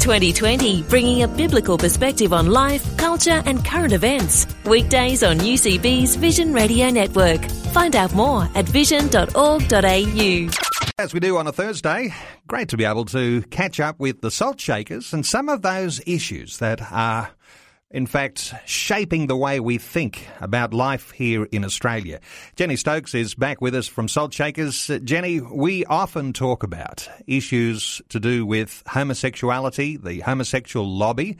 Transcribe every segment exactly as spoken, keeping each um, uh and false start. twenty twenty, bringing a biblical perspective on life, culture and current events. Weekdays on U C B's Vision Radio Network. Find out more at vision dot org dot a u. As we do on a Thursday, great to be able to catch up with the Salt Shakers and some of those issues that are, in fact, shaping the way we think about life here in Australia. Jenny Stokes is back with us from Salt Shakers. Jenny, we often talk about issues to do with homosexuality, the homosexual lobby,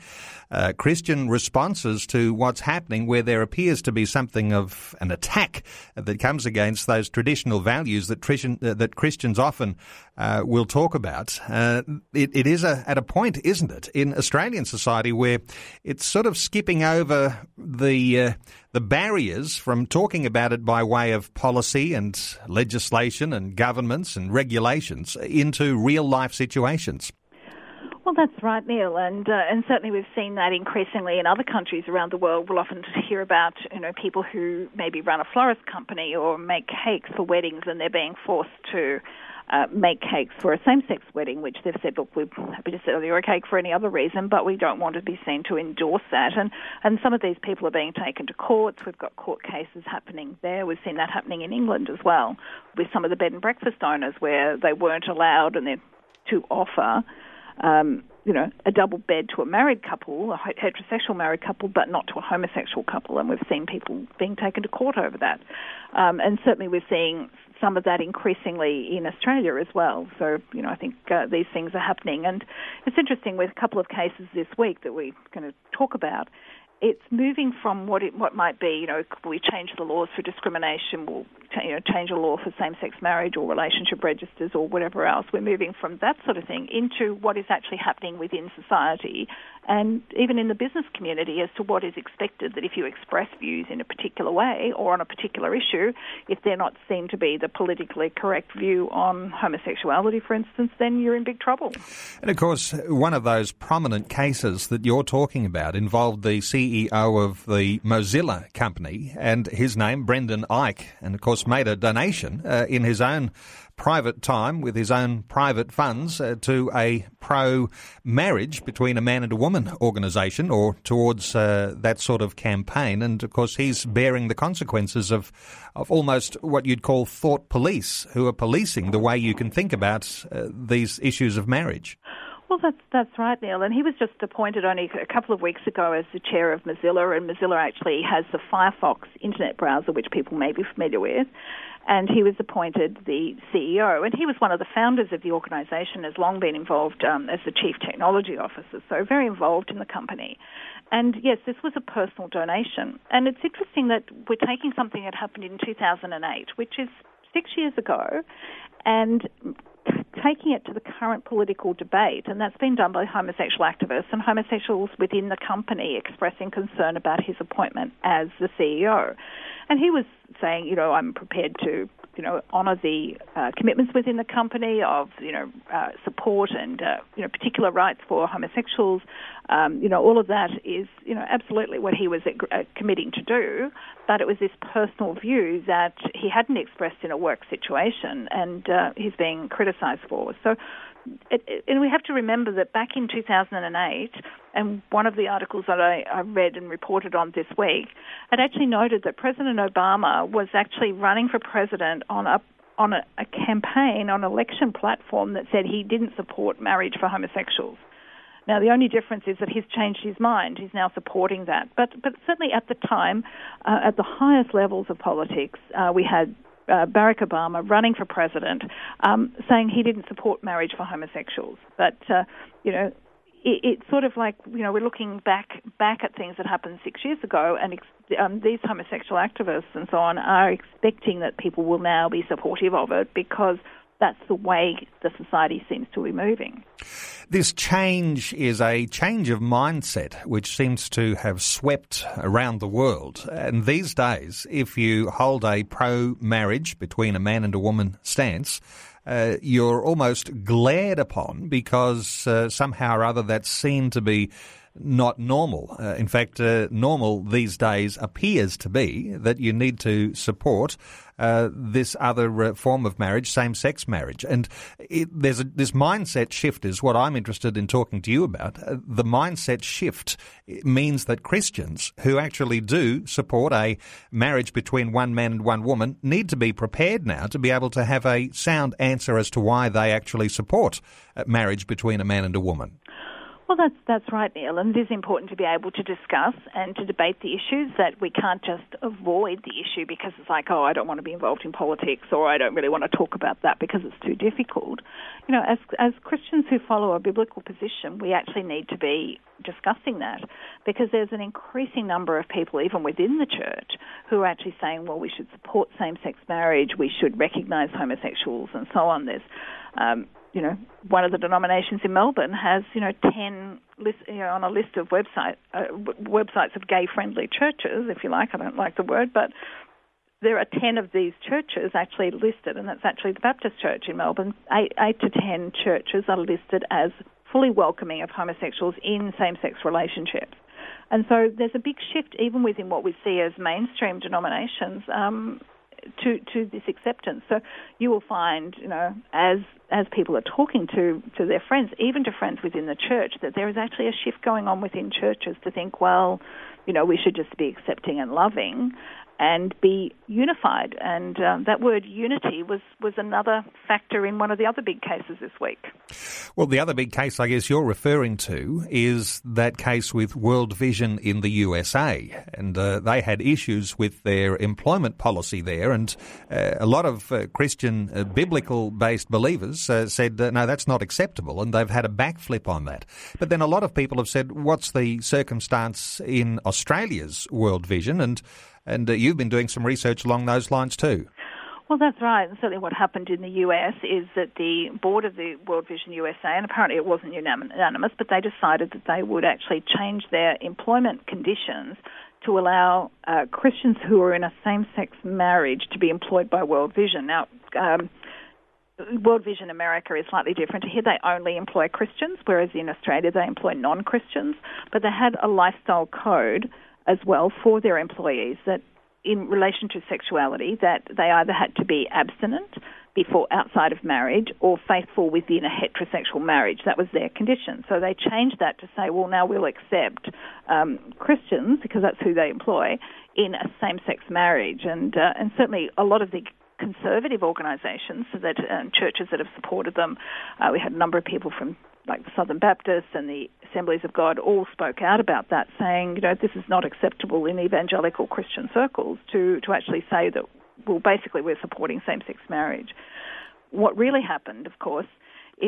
uh, Christian responses to what's happening where there appears to be something of an attack that comes against those traditional values that, Christian, uh, that Christians often uh, will talk about. Uh, it, it is a, at a point, isn't it, in Australian society where it's sort of skipping over the uh, the barriers from talking about it by way of policy and legislation and governments and regulations into real-life situations. Well, that's right, Neil, and uh, and certainly we've seen that increasingly in other countries around the world. We'll often hear about, you know, people who maybe run a florist company or make cakes for weddings, and they're being forced to Uh, make cakes for a same-sex wedding, which they've said, look, we're happy to sell you a cake for any other reason, but we don't want to be seen to endorse that. And and some of these people are being taken to courts. We've got court cases happening there. We've seen that happening in England as well with some of the bed and breakfast owners where they weren't allowed and then to offer um, you know, a double bed to a married couple, a heterosexual married couple, but not to a homosexual couple. And we've seen people being taken to court over that. Um, and certainly we're seeing some of that increasingly in Australia as well. So, you know, I think uh, these things are happening. And it's interesting with a couple of cases this week that we're going to talk about. It's moving from what it what might be, you know, we change the laws for discrimination, we'll ch- you know, change a law for same-sex marriage or relationship registers or whatever else. We're moving from that sort of thing into what is actually happening within society and even in the business community as to what is expected, that if you express views in a particular way or on a particular issue, if they're not seen to be the politically correct view on homosexuality, for instance, then you're in big trouble. And, of course, one of those prominent cases that you're talking about involved the C E O of the Mozilla company, and his name, Brendan Eich, and of course made a donation uh, in his own private time with his own private funds uh, to a pro-marriage between a man and a woman organisation or towards uh, that sort of campaign. And of course he's bearing the consequences of, of almost what you'd call thought police, who are policing the way you can think about uh, these issues of marriage. Well, that's that's right, Neil. And he was just appointed only a couple of weeks ago as the chair of Mozilla, and Mozilla actually has the Firefox internet browser, which people may be familiar with. And he was appointed the C E O. And he was one of the founders of the organisation, has long been involved um, as the chief technology officer, so very involved in the company. And yes, this was a personal donation. And it's interesting that we're taking something that happened in two thousand eight, which is six years ago, and taking it to the current political debate, and that's been done by homosexual activists and homosexuals within the company expressing concern about his appointment as the C E O. And he was saying, you know, I'm prepared to, you know, honour the uh, commitments within the company of, you know, uh, support and, uh, you know, particular rights for homosexuals. Um, you know, all of that is, you know, absolutely what he was uh, committing to do. But it was this personal view that he hadn't expressed in a work situation, and uh, he's being criticised for. So, it, it, and we have to remember that back in two thousand eight, and one of the articles that I, I read and reported on this week, it actually noted that President Obama was actually running for president on a on a, a campaign, on an election platform that said he didn't support marriage for homosexuals. Now, the only difference is that he's changed his mind. He's now supporting that. But but certainly at the time, uh, at the highest levels of politics, uh, we had Uh, Barack Obama running for president, um, saying he didn't support marriage for homosexuals. But, uh, you know, it, it's sort of like, you know, we're looking back back at things that happened six years ago, and ex- um, these homosexual activists and so on are expecting that people will now be supportive of it because that's the way the society seems to be moving. This change is a change of mindset which seems to have swept around the world. And these days, if you hold a pro-marriage between a man and a woman stance, uh, you're almost glared upon because uh, somehow or other that's seen to be not normal. Uh, in fact, uh, normal these days appears to be that you need to support uh, this other uh, form of marriage, same-sex marriage. And it, there's a, this mindset shift is what I'm interested in talking to you about. Uh, the mindset shift means that Christians who actually do support a marriage between one man and one woman need to be prepared now to be able to have a sound answer as to why they actually support uh, marriage between a man and a woman. Well, that's that's right, Neil, and it is important to be able to discuss and to debate the issues, that we can't just avoid the issue because it's like, oh, I don't want to be involved in politics, or I don't really want to talk about that because it's too difficult. You know, as as Christians who follow a biblical position, we actually need to be discussing that, because there's an increasing number of people, even within the church, who are actually saying, well, we should support same-sex marriage, we should recognise homosexuals and so on. There's um You know, one of the denominations in Melbourne has, you know, ten list, you know, on a list of website uh, w- websites of gay-friendly churches, if you like. I don't like the word, but there are ten of these churches actually listed, and that's actually the Baptist Church in Melbourne. Eight, eight to ten churches are listed as fully welcoming of homosexuals in same-sex relationships. And so there's a big shift, even within what we see as mainstream denominations, um, to to this acceptance. So you will find, you know, as as people are talking to, to their friends, even to friends within the church, that there is actually a shift going on within churches to think, well, you know, we should just be accepting and loving and be unified. And um, that word unity was, was another factor in one of the other big cases this week. Well, the other big case I guess you're referring to is that case with World Vision in the U S A. And uh, they had issues with their employment policy there. And uh, a lot of uh, Christian uh, biblical-based believers uh, said, uh, no, that's not acceptable. And they've had a backflip on that. But then a lot of people have said, what's the circumstance in Australia's World Vision? And And uh, you've been doing some research along those lines too. Well, that's right. And certainly what happened in the U S is that the board of the World Vision U S A, and apparently it wasn't unanimous, but they decided that they would actually change their employment conditions to allow uh, Christians who are in a same-sex marriage to be employed by World Vision. Now, um, World Vision America is slightly different. Here they only employ Christians, whereas in Australia they employ non-Christians. But they had a lifestyle code as well for their employees that in relation to sexuality, that they either had to be abstinent before outside of marriage or faithful within a heterosexual marriage. That was their condition. So they changed that to say, well, now we'll accept um, Christians, because that's who they employ, in a same-sex marriage. And uh, and certainly a lot of the conservative organisations, so that um, churches that have supported them, uh, we had a number of people from like the Southern Baptists and the Assemblies of God all spoke out about that, saying, you know, this is not acceptable in evangelical Christian circles to, to actually say that, well, basically we're supporting same-sex marriage. What really happened, of course,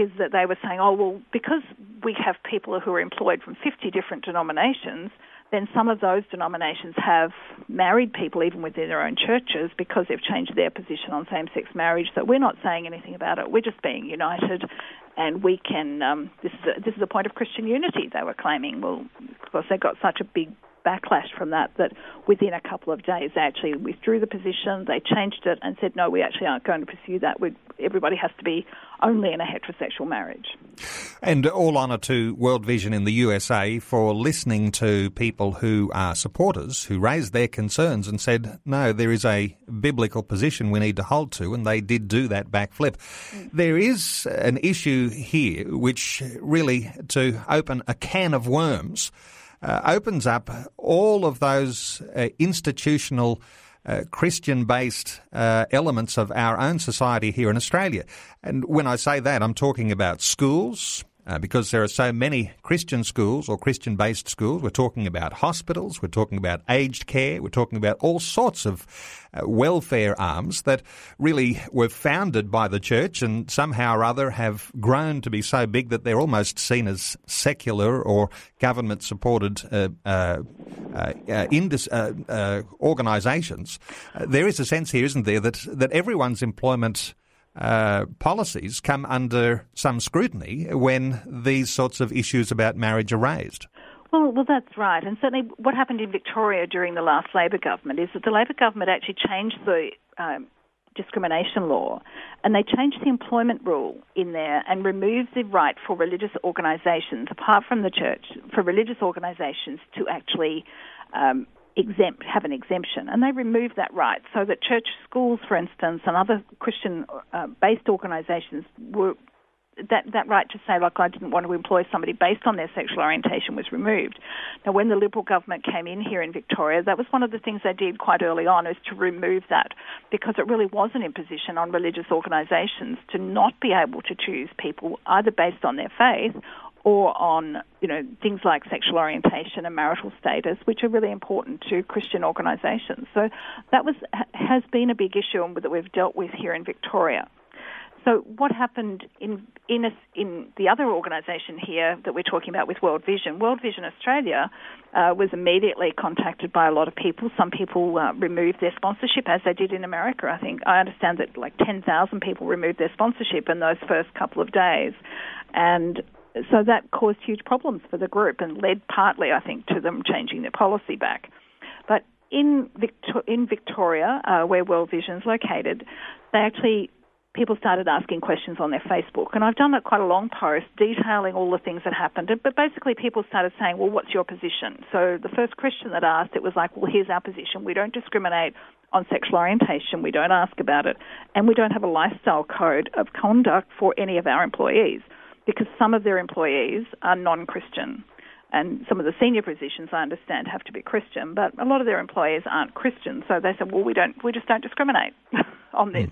is that they were saying, oh, well, because we have people who are employed from fifty different denominations, then some of those denominations have married people even within their own churches because they've changed their position on same-sex marriage. So we're not saying anything about it. We're just being united, and we can. Um, this is a, this is a point of Christian unity they were claiming. Well, of course, they got such a big backlash from that that within a couple of days they actually withdrew the position. They changed it and said, no, we actually aren't going to pursue that. We'd, everybody has to be only in a heterosexual marriage. And all honour to World Vision in the U S A for listening to people who are supporters, who raised their concerns and said, no, there is a biblical position we need to hold to, and they did do that backflip. Mm. There is an issue here which really, to open a can of worms, Uh, opens up all of those uh, institutional uh, Christian-based uh, elements of our own society here in Australia. And when I say that, I'm talking about schools, uh, because there are so many Christian schools or Christian-based schools. We're talking about hospitals, we're talking about aged care, we're talking about all sorts of uh, welfare arms that really were founded by the church and somehow or other have grown to be so big that they're almost seen as secular or government-supported uh, uh, uh, uh, indus- uh, uh, organisations. Uh, there is a sense here, isn't there, that, that everyone's employment uh, policies come under some scrutiny when these sorts of issues about marriage are raised. Well, well, that's right. And certainly what happened in Victoria during the last Labor government is that the Labor government actually changed the um, discrimination law, and they changed the employment rule in there and removed the right for religious organisations, apart from the church, for religious organisations to actually um, exempt, have an exemption. And they removed that right so that church schools, for instance, and other Christian-based uh, organisations were... That, that right to say, like, I didn't want to employ somebody based on their sexual orientation was removed. Now, when the Liberal government came in here in Victoria, that was one of the things they did quite early on, is to remove that, because it really was an imposition on religious organisations to not be able to choose people either based on their faith or on, you know, things like sexual orientation and marital status, which are really important to Christian organisations. So that was has been a big issue that we've dealt with here in Victoria. So what happened in in, a, in the other organisation here that we're talking about with World Vision, World Vision Australia uh, was immediately contacted by a lot of people. Some people uh, removed their sponsorship, as they did in America, I think. I understand that like ten thousand people removed their sponsorship in those first couple of days. And so that caused huge problems for the group and led partly, I think, to them changing their policy back. But in, Victor- in Victoria, uh, where World Vision's located, they actually... people started asking questions on their Facebook. And I've done quite a long post detailing all the things that happened. But basically people started saying, well, what's your position? So the first question that asked, it was like, well, here's our position. We don't discriminate on sexual orientation. We don't ask about it. And we don't have a lifestyle code of conduct for any of our employees, because some of their employees are non-Christian. And some of the senior positions, I understand, have to be Christian, but a lot of their employees aren't Christian. So they said, well, we don't, we just don't discriminate on this. Mm.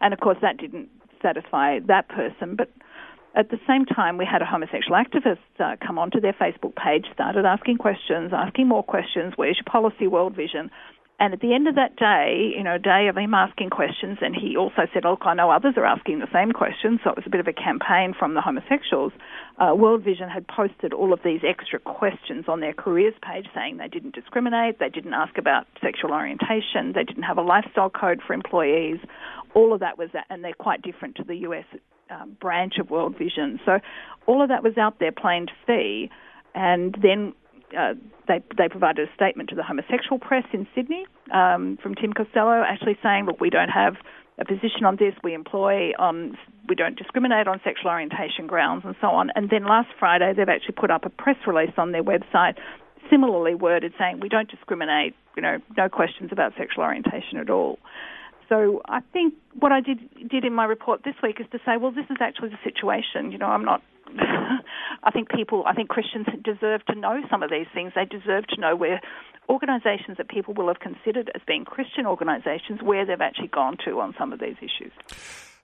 And, of course, that didn't satisfy that person. But at the same time, we had a homosexual activist uh, come onto their Facebook page, started asking questions, asking more questions, where's your policy, World Vision? And at the end of that day, you know, a day of him asking questions, and he also said, look, I know others are asking the same questions, so it was a bit of a campaign from the homosexuals. Uh, World Vision had posted all of these extra questions on their careers page saying they didn't discriminate, they didn't ask about sexual orientation, they didn't have a lifestyle code for employees. All of that was that, and they're quite different to the U S um, branch of World Vision. So all of that was out there plain to see, and then... Uh, they they provided a statement to the homosexual press in Sydney um, from Tim Costello, actually saying, look, we don't have a position on this. We employ, um, we don't discriminate on sexual orientation grounds and so on. And then last Friday, they've actually put up a press release on their website, similarly worded, saying we don't discriminate, you know, no questions about sexual orientation at all. So I think what I did did in my report this week is to say, well, this is actually the situation. You know, I'm not... I think people, I think Christians deserve to know some of these things. They deserve to know where organisations that people will have considered as being Christian organisations, where they've actually gone to on some of these issues.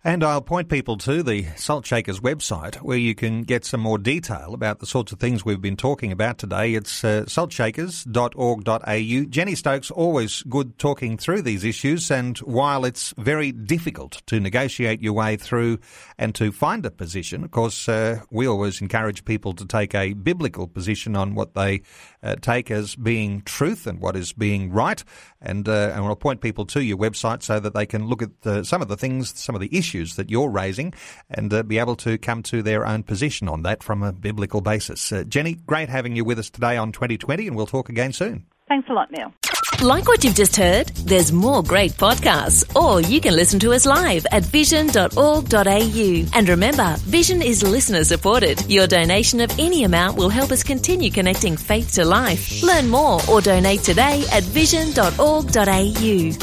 And I'll point people to the Salt Shakers website, where you can get some more detail about the sorts of things we've been talking about today. It's uh, salt shakers dot org dot a u. Jenny Stokes, always good talking through these issues, and while it's very difficult to negotiate your way through and to find a position, of course, uh, we always encourage people to take a biblical position on what they uh, take as being truth and what is being right. And, uh, and I'll point people to your website so that they can look at the, some of the things, some of the issues issues that you're raising, and uh, be able to come to their own position on that from a biblical basis. Uh, Jenny, great having you with us today on twenty twenty, and we'll talk again soon. Thanks a lot, Neil. Like what you've just heard? There's more great podcasts, or you can listen to us live at vision dot org dot a u. And remember, Vision is listener supported. Your donation of any amount will help us continue connecting faith to life. Learn more or donate today at vision dot org dot a u.